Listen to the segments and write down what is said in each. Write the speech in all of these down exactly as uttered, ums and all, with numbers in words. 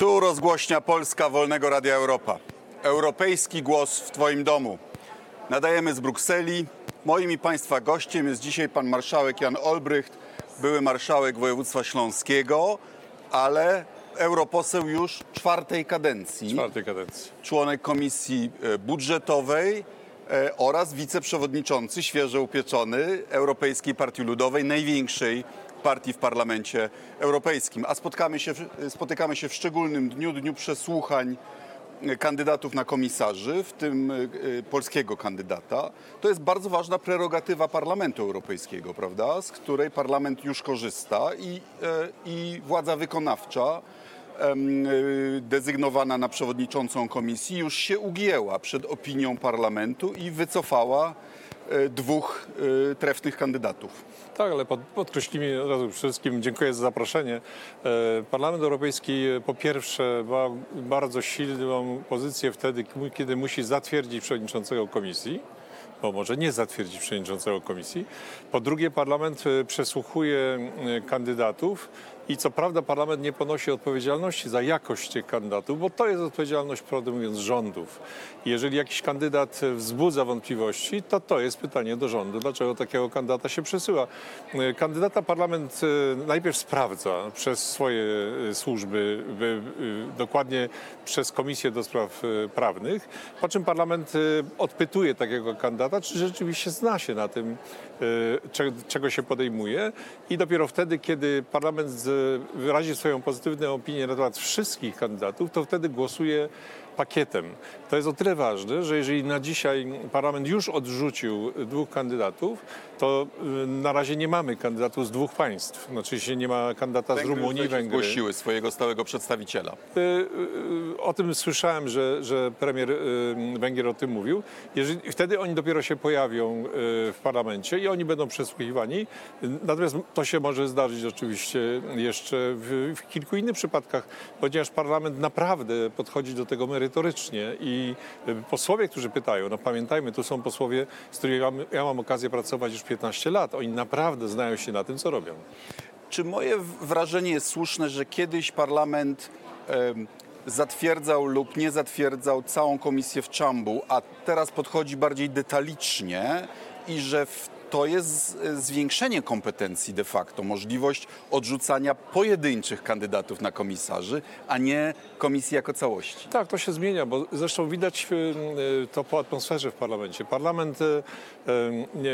Tu rozgłośnia Polska Wolnego Radia Europa. Europejski głos w Twoim domu. Nadajemy z Brukseli. Moim i Państwa gościem jest dzisiaj pan marszałek Jan Olbrycht, były marszałek województwa śląskiego, ale europoseł już czwartej kadencji. Czwartej kadencji. Członek komisji budżetowej oraz wiceprzewodniczący, świeżo upieczony, Europejskiej Partii Ludowej, największej partii w Parlamencie Europejskim. A spotkamy się, spotykamy się w szczególnym dniu, dniu przesłuchań kandydatów na komisarzy, w tym polskiego kandydata. To jest bardzo ważna prerogatywa Parlamentu Europejskiego, prawda, z której Parlament już korzysta i, i władza wykonawcza dezygnowana na przewodniczącą komisji już się ugięła przed opinią Parlamentu i wycofała dwóch trefnych kandydatów. Tak, ale pod, podkreślimy od razu przede wszystkim, dziękuję za zaproszenie. Parlament Europejski po pierwsze ma bardzo silną pozycję wtedy, kiedy musi zatwierdzić przewodniczącego komisji, bo może nie zatwierdzić przewodniczącego komisji. Po drugie, parlament przesłuchuje kandydatów i co prawda parlament nie ponosi odpowiedzialności za jakość tych kandydatów, bo to jest odpowiedzialność, prawdę mówiąc, rządów. Jeżeli jakiś kandydat wzbudza wątpliwości, to to jest pytanie do rządu, dlaczego takiego kandydata się przesyła. Kandydata parlament najpierw sprawdza przez swoje służby, dokładnie przez Komisję do Spraw Prawnych, po czym parlament odpytuje takiego kandydata, czy rzeczywiście zna się na tym, czego się podejmuje, i dopiero wtedy, kiedy parlament wyrazi swoją pozytywną opinię na temat wszystkich kandydatów, to wtedy głosuje pakietem. To jest o tyle ważne, że jeżeli na dzisiaj parlament już odrzucił dwóch kandydatów, to na razie nie mamy kandydatów z dwóch państw. Znaczy się nie ma kandydata Węgry z Rumunii i Węgry. Zgłosiły swojego stałego przedstawiciela. O tym słyszałem, że, że premier Węgier o tym mówił. Jeżeli, wtedy oni dopiero się pojawią w parlamencie i oni będą przesłuchiwani. Natomiast to się może zdarzyć oczywiście jeszcze w, w kilku innych przypadkach, ponieważ parlament naprawdę podchodzi do tego merytorycznie i posłowie, którzy pytają, no pamiętajmy, tu są posłowie, z którymi ja mam, ja mam okazję pracować już piętnaście lat. Oni naprawdę znają się na tym, co robią. Czy moje wrażenie jest słuszne, że kiedyś parlament em, zatwierdzał lub nie zatwierdzał całą komisję w czambu, a teraz podchodzi bardziej detalicznie i że w to jest zwiększenie kompetencji de facto, możliwość odrzucania pojedynczych kandydatów na komisarzy, a nie komisji jako całości. Tak, to się zmienia, bo zresztą widać to po atmosferze w parlamencie. Parlament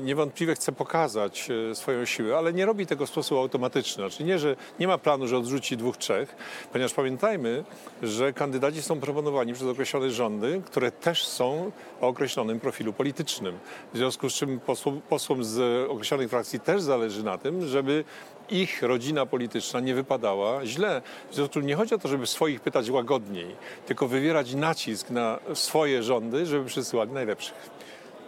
niewątpliwie chce pokazać swoją siłę, ale nie robi tego w sposób automatyczny. Znaczy nie, że nie ma planu, że odrzuci dwóch, trzech, ponieważ pamiętajmy, że kandydaci są proponowani przez określone rządy, które też są o określonym profilu politycznym. W związku z czym posłom, posłom z określonych frakcji też zależy na tym, żeby ich rodzina polityczna nie wypadała źle. W związku z tym nie chodzi o to, żeby swoich pytać łagodniej, tylko wywierać nacisk na swoje rządy, żeby przysyłali najlepszych.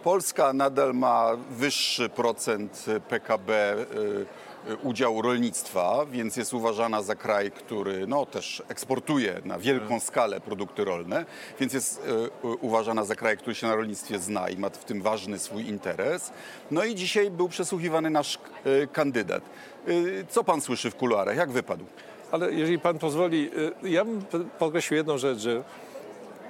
Polska nadal ma wyższy procent P K B y, udziału rolnictwa, więc jest uważana za kraj, który no, też eksportuje na wielką skalę produkty rolne, więc jest y, uważana za kraj, który się na rolnictwie zna i ma w tym ważny swój interes. No i dzisiaj był przesłuchiwany nasz y, kandydat. Y, co pan słyszy w kuluarach? Jak wypadł? Ale jeżeli pan pozwoli, y, ja bym podkreślił jedną rzecz, że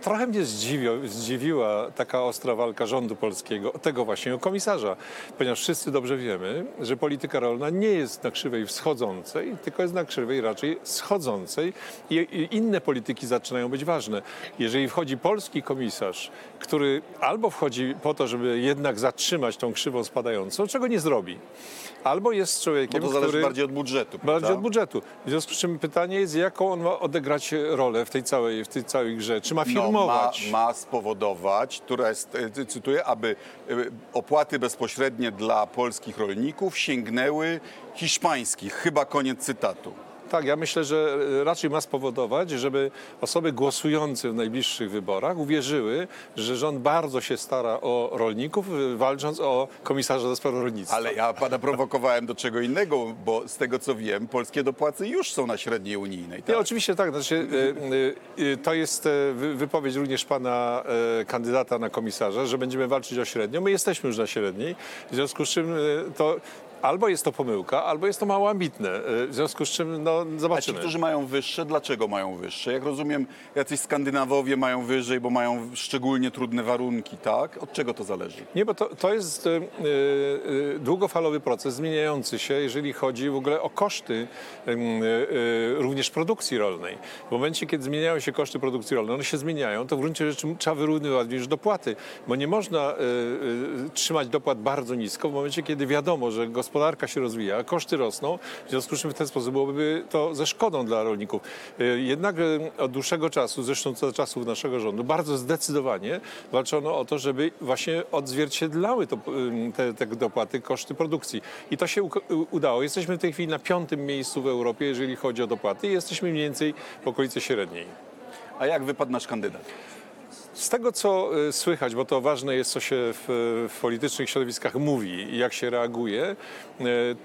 trochę mnie zdziwiło, zdziwiła taka ostra walka rządu polskiego, tego właśnie o komisarza, ponieważ wszyscy dobrze wiemy, że polityka rolna nie jest na krzywej wschodzącej, tylko jest na krzywej raczej schodzącej i inne polityki zaczynają być ważne. Jeżeli wchodzi polski komisarz, który albo wchodzi po to, żeby jednak zatrzymać tą krzywą spadającą, czego nie zrobi, albo jest człowiekiem, który... Bo to zależy bardziej od budżetu. Bardziej tak? od budżetu. W związku z czym pytanie jest, jaką on ma odegrać rolę w tej całej, w tej całej grze. Czy ma firmować? No, ma, ma spowodować, która jest, cytuję, aby opłaty bezpośrednie dla polskich rolników sięgnęły hiszpańskich. Chyba koniec cytatu. Tak, ja myślę, że raczej ma spowodować, żeby osoby głosujące w najbliższych wyborach uwierzyły, że rząd bardzo się stara o rolników, walcząc o komisarza do spraw rolnictwa. Ale ja pana prowokowałem do czego innego, bo z tego co wiem, polskie dopłaty już są na średniej unijnej. Tak? Nie, oczywiście tak. Znaczy, to jest wypowiedź również pana kandydata na komisarza, że będziemy walczyć o średnią. My jesteśmy już na średniej, w związku z czym to... Albo jest to pomyłka, albo jest to mało ambitne, w związku z czym no, zobaczymy. A ci, którzy mają wyższe, dlaczego mają wyższe? Jak rozumiem, jacyś Skandynawowie mają wyżej, bo mają szczególnie trudne warunki, tak? Od czego to zależy? Nie, bo to, to jest yy, yy, długofalowy proces zmieniający się, jeżeli chodzi w ogóle o koszty yy, yy, również produkcji rolnej. W momencie, kiedy zmieniają się koszty produkcji rolnej, one się zmieniają, to w gruncie rzeczy trzeba wyrównywać już dopłaty, bo nie można yy, yy, trzymać dopłat bardzo nisko w momencie, kiedy wiadomo, że gospodarka Gospodarka się rozwija, koszty rosną, w związku z czym w ten sposób byłoby to ze szkodą dla rolników. Jednak od dłuższego czasu, zresztą co do czasów naszego rządu, bardzo zdecydowanie walczono o to, żeby właśnie odzwierciedlały to, te, te dopłaty koszty produkcji. I to się udało. Jesteśmy w tej chwili na piątym miejscu w Europie, jeżeli chodzi o dopłaty, i jesteśmy mniej więcej w okolicy średniej. A jak wypadł nasz kandydat? Z tego, co słychać, bo to ważne jest, co się w, w politycznych środowiskach mówi i jak się reaguje,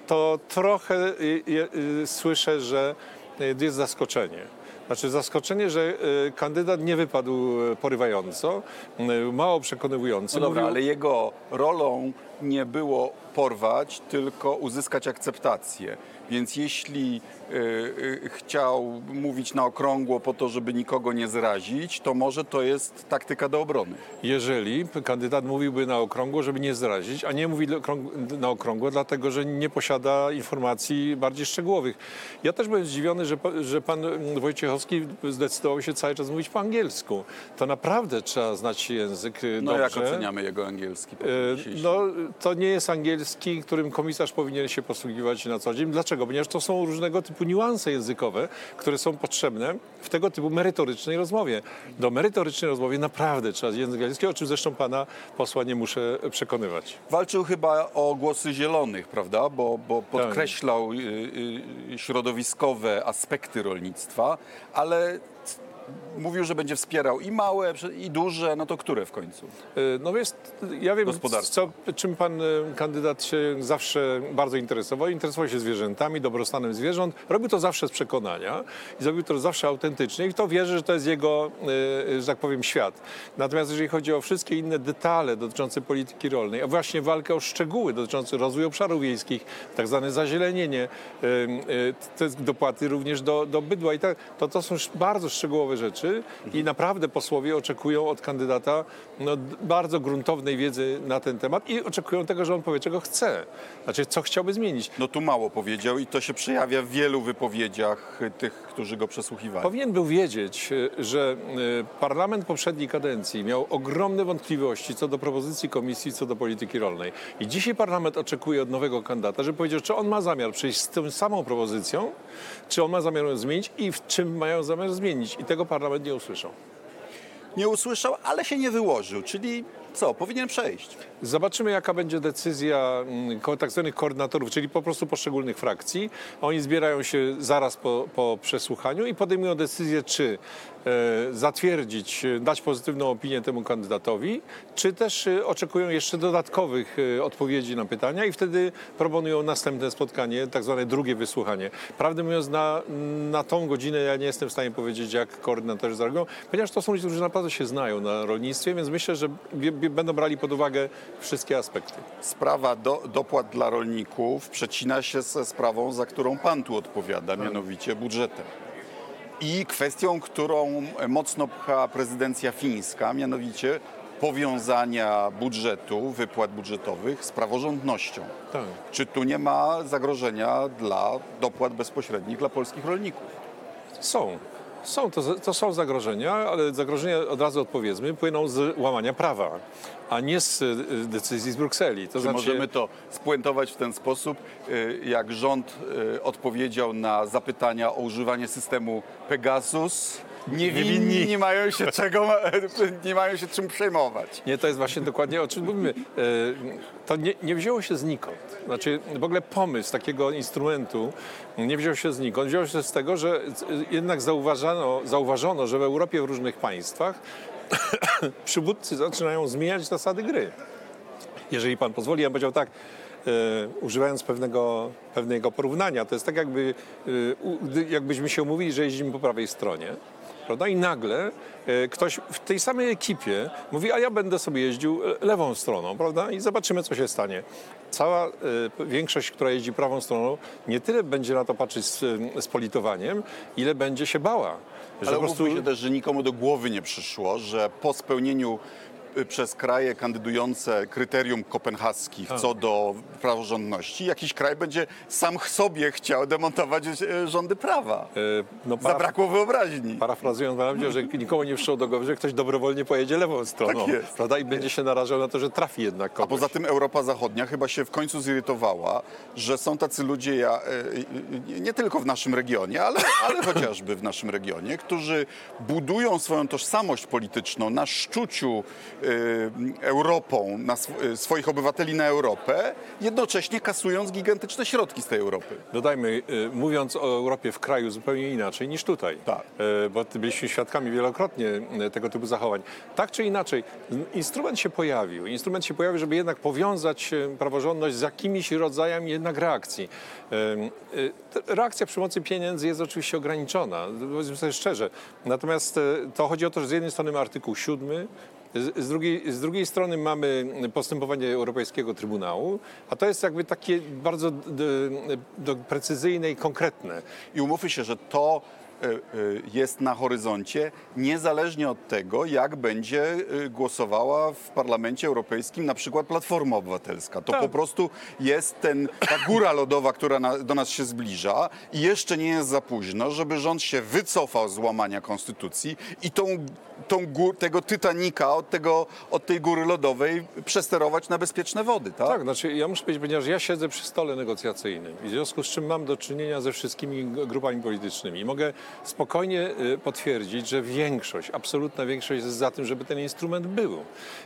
to trochę y, y, y, słyszę, że jest zaskoczenie. Znaczy zaskoczenie, że kandydat nie wypadł porywająco, mało przekonywująco. No dobra, Mówił... ale jego rolą nie było porwać, tylko uzyskać akceptację. Więc jeśli y, y, chciał mówić na okrągło po to, żeby nikogo nie zrazić, to może to jest taktyka do obrony. Jeżeli kandydat mówiłby na okrągło, żeby nie zrazić, a nie mówi na okrągło, dlatego że nie posiada informacji bardziej szczegółowych. Ja też byłem zdziwiony, że, że pan Wojciechowski zdecydował się cały czas mówić po angielsku. To naprawdę trzeba znać język no, dobrze. No jak oceniamy jego angielski? Y, no to nie jest angielski, którym komisarz powinien się posługiwać na co dzień. Dlaczego? Ponieważ to są różnego typu niuanse językowe, które są potrzebne w tego typu merytorycznej rozmowie. Do merytorycznej rozmowy naprawdę trzeba język angielski, o czym zresztą pana posła nie muszę przekonywać. Walczył chyba o głosy zielonych, prawda? Bo, bo podkreślał y, y, środowiskowe aspekty rolnictwa, ale mówił, że będzie wspierał i małe, i duże, no to które w końcu? No jest, ja wiem, co, czym pan kandydat się zawsze bardzo interesował. Interesował się zwierzętami, dobrostanem zwierząt. Robił to zawsze z przekonania i zrobił to zawsze autentycznie i to wierzy, że to jest jego, że tak powiem, świat. Natomiast jeżeli chodzi o wszystkie inne detale dotyczące polityki rolnej, a właśnie walkę o szczegóły dotyczące rozwoju obszarów wiejskich, tak zwane zazielenienie, dopłaty również do, do bydła i tak, to to są bardzo szczegółowe rzeczy i naprawdę posłowie oczekują od kandydata no, bardzo gruntownej wiedzy na ten temat i oczekują tego, że on powie, czego chce. Znaczy, co chciałby zmienić. No tu mało powiedział i to się przejawia w wielu wypowiedziach tych, którzy go przesłuchiwali. Powinien był wiedzieć, że parlament poprzedniej kadencji miał ogromne wątpliwości co do propozycji komisji, co do polityki rolnej. I dzisiaj parlament oczekuje od nowego kandydata, żeby powiedział, czy on ma zamiar przyjść z tą samą propozycją, czy on ma zamiar ją zmienić i w czym mają zamiar zmienić. I tego parlament nie usłyszał. Nie usłyszał, ale się nie wyłożył, czyli co? Powinien przejść. Zobaczymy, jaka będzie decyzja tak zwanych koordynatorów, czyli po prostu poszczególnych frakcji. Oni zbierają się zaraz po, po przesłuchaniu i podejmują decyzję, czy e, zatwierdzić, dać pozytywną opinię temu kandydatowi, czy też e, oczekują jeszcze dodatkowych e, odpowiedzi na pytania i wtedy proponują następne spotkanie, tak zwane drugie wysłuchanie. Prawdę mówiąc, na, na tą godzinę ja nie jestem w stanie powiedzieć, jak koordynatorzy zareagują, ponieważ to są ludzie, którzy naprawdę się znają na rolnictwie, więc myślę, że będą brali pod uwagę wszystkie aspekty. Sprawa do, dopłat dla rolników przecina się ze sprawą, za którą pan tu odpowiada, mianowicie budżetem. I kwestią, którą mocno pcha prezydencja fińska, mianowicie powiązania budżetu, wypłat budżetowych z praworządnością. Tak. Czy tu nie ma zagrożenia dla dopłat bezpośrednich dla polskich rolników? Są. Są, to, to są zagrożenia, ale zagrożenia, od razu odpowiedzmy, płyną z łamania prawa, a nie z decyzji z Brukseli. To Czy znaczy... możemy to spuentować w ten sposób, jak rząd odpowiedział na zapytania o używanie systemu Pegasus? Niewinni nie mają się czego, nie mają się czym przejmować. Nie, to jest właśnie dokładnie o czym mówimy. To nie, nie wzięło się znikąd. Znaczy w ogóle pomysł takiego instrumentu nie wziął się znikąd. Wziął się z tego, że jednak zauważano, zauważono, że w Europie w różnych państwach przywódcy zaczynają zmieniać zasady gry. Jeżeli pan pozwoli, ja bym powiedział tak, używając pewnego, pewnego porównania, to jest tak jakby, jakbyśmy się umówili, że jeździmy po prawej stronie, prawda? I nagle ktoś w tej samej ekipie mówi, a ja będę sobie jeździł lewą stroną, prawda? I zobaczymy, co się stanie. Cała większość, która jeździ prawą stroną, nie tyle będzie na to patrzeć z, z politowaniem, ile będzie się bała. Że Ale po prostu... się też, że nikomu do głowy nie przyszło, że po spełnieniu przez kraje kandydujące kryterium kopenhaskich co do praworządności, jakiś kraj będzie sam sobie chciał demontować rządy prawa. No, paraf... Zabrakło wyobraźni. Parafrazując, że nikomu nie przyszło do głowy, że ktoś dobrowolnie pojedzie lewą stroną. Tak prawda? I będzie się narażał na to, że trafi jednak kogoś. A poza tym Europa Zachodnia chyba się w końcu zirytowała, że są tacy ludzie, ja, nie tylko w naszym regionie, ale, ale chociażby w naszym regionie, którzy budują swoją tożsamość polityczną na szczuciu Europą, na sw- swoich obywateli na Europę, jednocześnie kasując gigantyczne środki z tej Europy. Dodajmy, mówiąc o Europie w kraju zupełnie inaczej niż tutaj, tak. Bo byliśmy świadkami wielokrotnie tego typu zachowań. Tak czy inaczej, instrument się pojawił. Instrument się pojawił, żeby jednak powiązać praworządność z jakimiś rodzajami jednak reakcji. Reakcja przy mocy pieniędzy jest oczywiście ograniczona, powiedzmy sobie szczerze. Natomiast to chodzi o to, że z jednej strony ma artykuł siódmy, Z drugiej, z drugiej strony mamy postępowanie Europejskiego Trybunału, a to jest jakby takie bardzo d, d, precyzyjne i konkretne. I umówmy się, że to jest na horyzoncie, niezależnie od tego, jak będzie głosowała w Parlamencie Europejskim na przykład Platforma Obywatelska. To tak. Po prostu jest ten, ta góra lodowa, która na, do nas się zbliża i jeszcze nie jest za późno, żeby rząd się wycofał z łamania konstytucji i tą, tą gór, tego Tytanika od, tego, od tej góry lodowej przesterować na bezpieczne wody. Tak? Tak, znaczy ja muszę powiedzieć, ponieważ ja siedzę przy stole negocjacyjnym i w związku z czym mam do czynienia ze wszystkimi grupami politycznymi. Mogę spokojnie potwierdzić, że większość, absolutna większość jest za tym, żeby ten instrument był.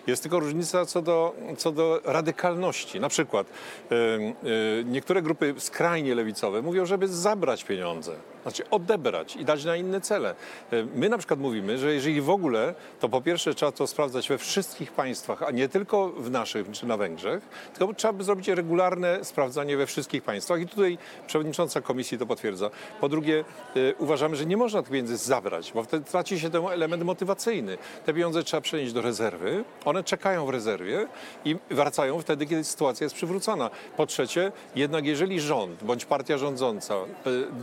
Jest tylko różnica co do, co do radykalności. Na przykład yy, yy, niektóre grupy skrajnie lewicowe mówią, żeby zabrać pieniądze. Znaczy odebrać i dać na inne cele. My na przykład mówimy, że jeżeli w ogóle, to po pierwsze trzeba to sprawdzać we wszystkich państwach, a nie tylko w naszych czy na Węgrzech, tylko trzeba by zrobić regularne sprawdzanie we wszystkich państwach i tutaj przewodnicząca komisji to potwierdza. Po drugie y, uważamy, że nie można tych pieniędzy zabrać, bo wtedy traci się ten element motywacyjny. Te pieniądze trzeba przenieść do rezerwy, one czekają w rezerwie i wracają wtedy, kiedy sytuacja jest przywrócona. Po trzecie, jednak jeżeli rząd bądź partia rządząca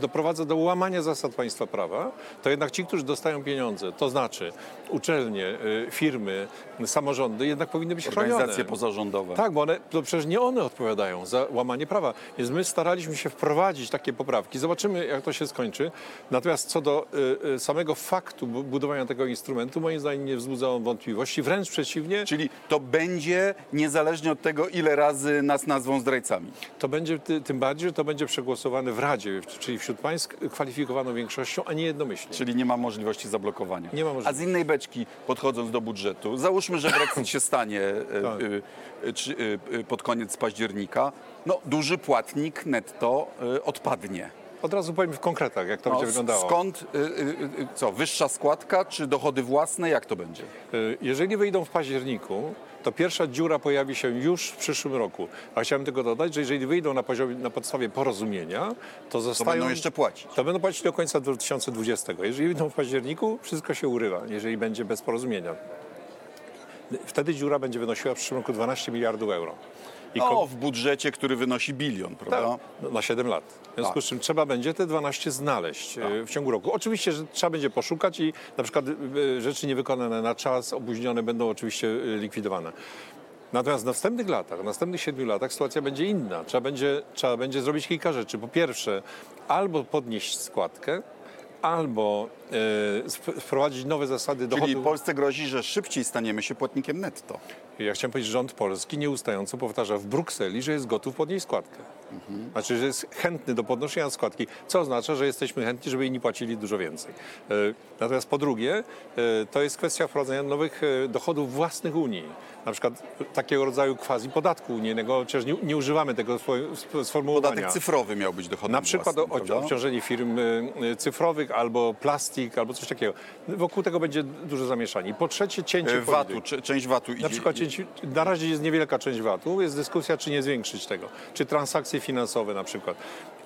y, doprowadza do łamania zasad państwa prawa, to jednak ci, którzy dostają pieniądze, to znaczy uczelnie, firmy, samorządy, jednak powinny być chronione. Organizacje pozarządowe. Tak, bo one, to przecież nie one odpowiadają za łamanie prawa. Więc my staraliśmy się wprowadzić takie poprawki. Zobaczymy, jak to się skończy. Natomiast co do y, samego faktu budowania tego instrumentu, moim zdaniem nie wzbudza on wątpliwości. Wręcz przeciwnie. Czyli to będzie niezależnie od tego, ile razy nas nazwą zdrajcami. To będzie, ty, tym bardziej, że to będzie przegłosowane w Radzie, czyli wśród państw kwalifikowaną większością, a nie jednomyślnie. Czyli nie ma możliwości zablokowania. Nie ma możliwości. A z innej beczki, podchodząc do budżetu, załóżmy, że Brexit się stanie tak. y, y, y, pod koniec października, no duży płatnik netto y, odpadnie. Od razu powiem w konkretach, jak to no, będzie wyglądało. Skąd, y, y, co, wyższa składka, czy dochody własne, jak to będzie? Y, jeżeli wyjdą w październiku, to pierwsza dziura pojawi się już w przyszłym roku. A chciałem tylko dodać, że jeżeli wyjdą na, poziomie, na podstawie porozumienia, to zostają... To będą jeszcze płacić. To będą płacić do końca dwa tysiące dwudziestego. Jeżeli wyjdą w październiku, wszystko się urywa, jeżeli będzie bez porozumienia. Wtedy dziura będzie wynosiła w przyszłym roku dwanaście miliardów euro. I no, w budżecie, który wynosi bilion, prawda? Tak, na siedem lat. W związku tak. z czym trzeba będzie te dwanaście znaleźć tak. w ciągu roku. Oczywiście, że trzeba będzie poszukać i na przykład rzeczy niewykonane na czas, opóźnione będą oczywiście likwidowane. Natomiast w następnych latach, w następnych siedmiu latach sytuacja będzie inna. Trzeba będzie, trzeba będzie zrobić kilka rzeczy. Po pierwsze, albo podnieść składkę, albo y, wprowadzić nowe zasady dochodu. Czyli Polsce grozi, że szybciej staniemy się płatnikiem netto. Ja chciałem powiedzieć, że rząd polski nieustająco powtarza w Brukseli, że jest gotów podnieść składkę. Mhm. Znaczy, że jest chętny do podnoszenia składki, co oznacza, że jesteśmy chętni, żeby inni płacili dużo więcej. Y, natomiast po drugie, y, to jest kwestia wprowadzenia nowych y, dochodów własnych Unii. Na przykład takiego rodzaju quasi podatku unijnego, chociaż nie, nie używamy tego sformułowania. Podatek cyfrowy miał być dochodem własnym. Na przykład własnym, o, obciążenie firm y, y, cyfrowych, albo plastik, albo coś takiego. Wokół tego będzie dużo zamieszanie. Po trzecie cięcie... vatu, część vatu. Na przykład cięcie, na razie jest niewielka część vatu. Jest dyskusja, czy nie zwiększyć tego. Czy transakcje finansowe na przykład.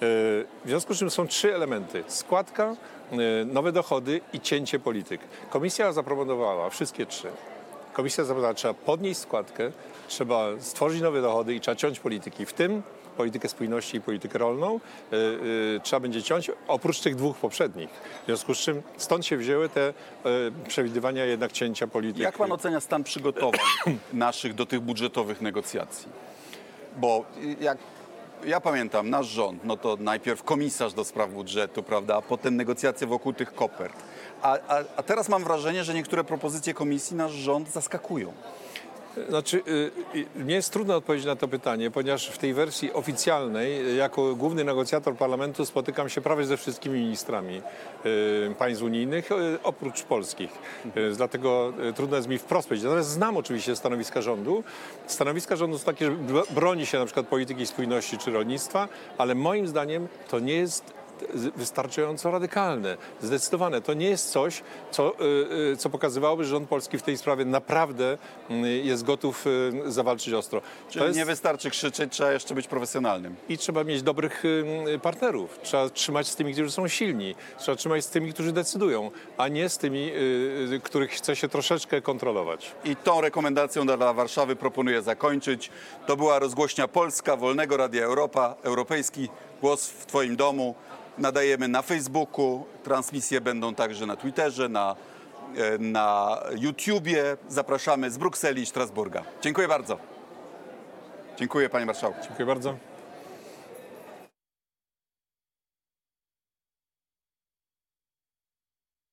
W związku z czym są trzy elementy. Składka, nowe dochody i cięcie polityk. Komisja zaproponowała wszystkie trzy. Komisja zapowiadała, trzeba podnieść składkę, trzeba stworzyć nowe dochody i trzeba ciąć polityki, w tym politykę spójności i politykę rolną y, y, trzeba będzie ciąć, oprócz tych dwóch poprzednich. W związku z czym stąd się wzięły te y, przewidywania jednak cięcia polityki. Jak pan ocenia stan przygotowań naszych do tych budżetowych negocjacji? Bo jak ja pamiętam, nasz rząd, no to najpierw komisarz do spraw budżetu, prawda, a potem negocjacje wokół tych kopert. A, a, a teraz mam wrażenie, że niektóre propozycje komisji nasz rząd zaskakują. Znaczy, mnie jest trudno odpowiedzieć na to pytanie, ponieważ w tej wersji oficjalnej jako główny negocjator parlamentu spotykam się prawie ze wszystkimi ministrami państw unijnych, oprócz polskich. Dlatego trudno jest mi wprost powiedzieć. Natomiast znam oczywiście stanowiska rządu. Stanowiska rządu są takie, że broni się na przykład polityki spójności czy rolnictwa, ale moim zdaniem to nie jest wystarczająco radykalne, zdecydowane. To nie jest coś, co, co pokazywałoby, że rząd polski w tej sprawie naprawdę jest gotów zawalczyć ostro. Czyli jest... nie wystarczy krzyczeć, trzeba jeszcze być profesjonalnym. I trzeba mieć dobrych partnerów. Trzeba trzymać z tymi, którzy są silni. Trzeba trzymać z tymi, którzy decydują, a nie z tymi, których chce się troszeczkę kontrolować. I tą rekomendacją dla Warszawy proponuję zakończyć. To była Rozgłośnia Polska, Wolnego Radia Europa, Europejski Głos w Twoim Domu. Nadajemy na Facebooku, transmisje będą także na Twitterze, na, na YouTubie. Zapraszamy z Brukseli i Strasburga. Dziękuję bardzo. Dziękuję, panie marszałku. Dziękuję bardzo.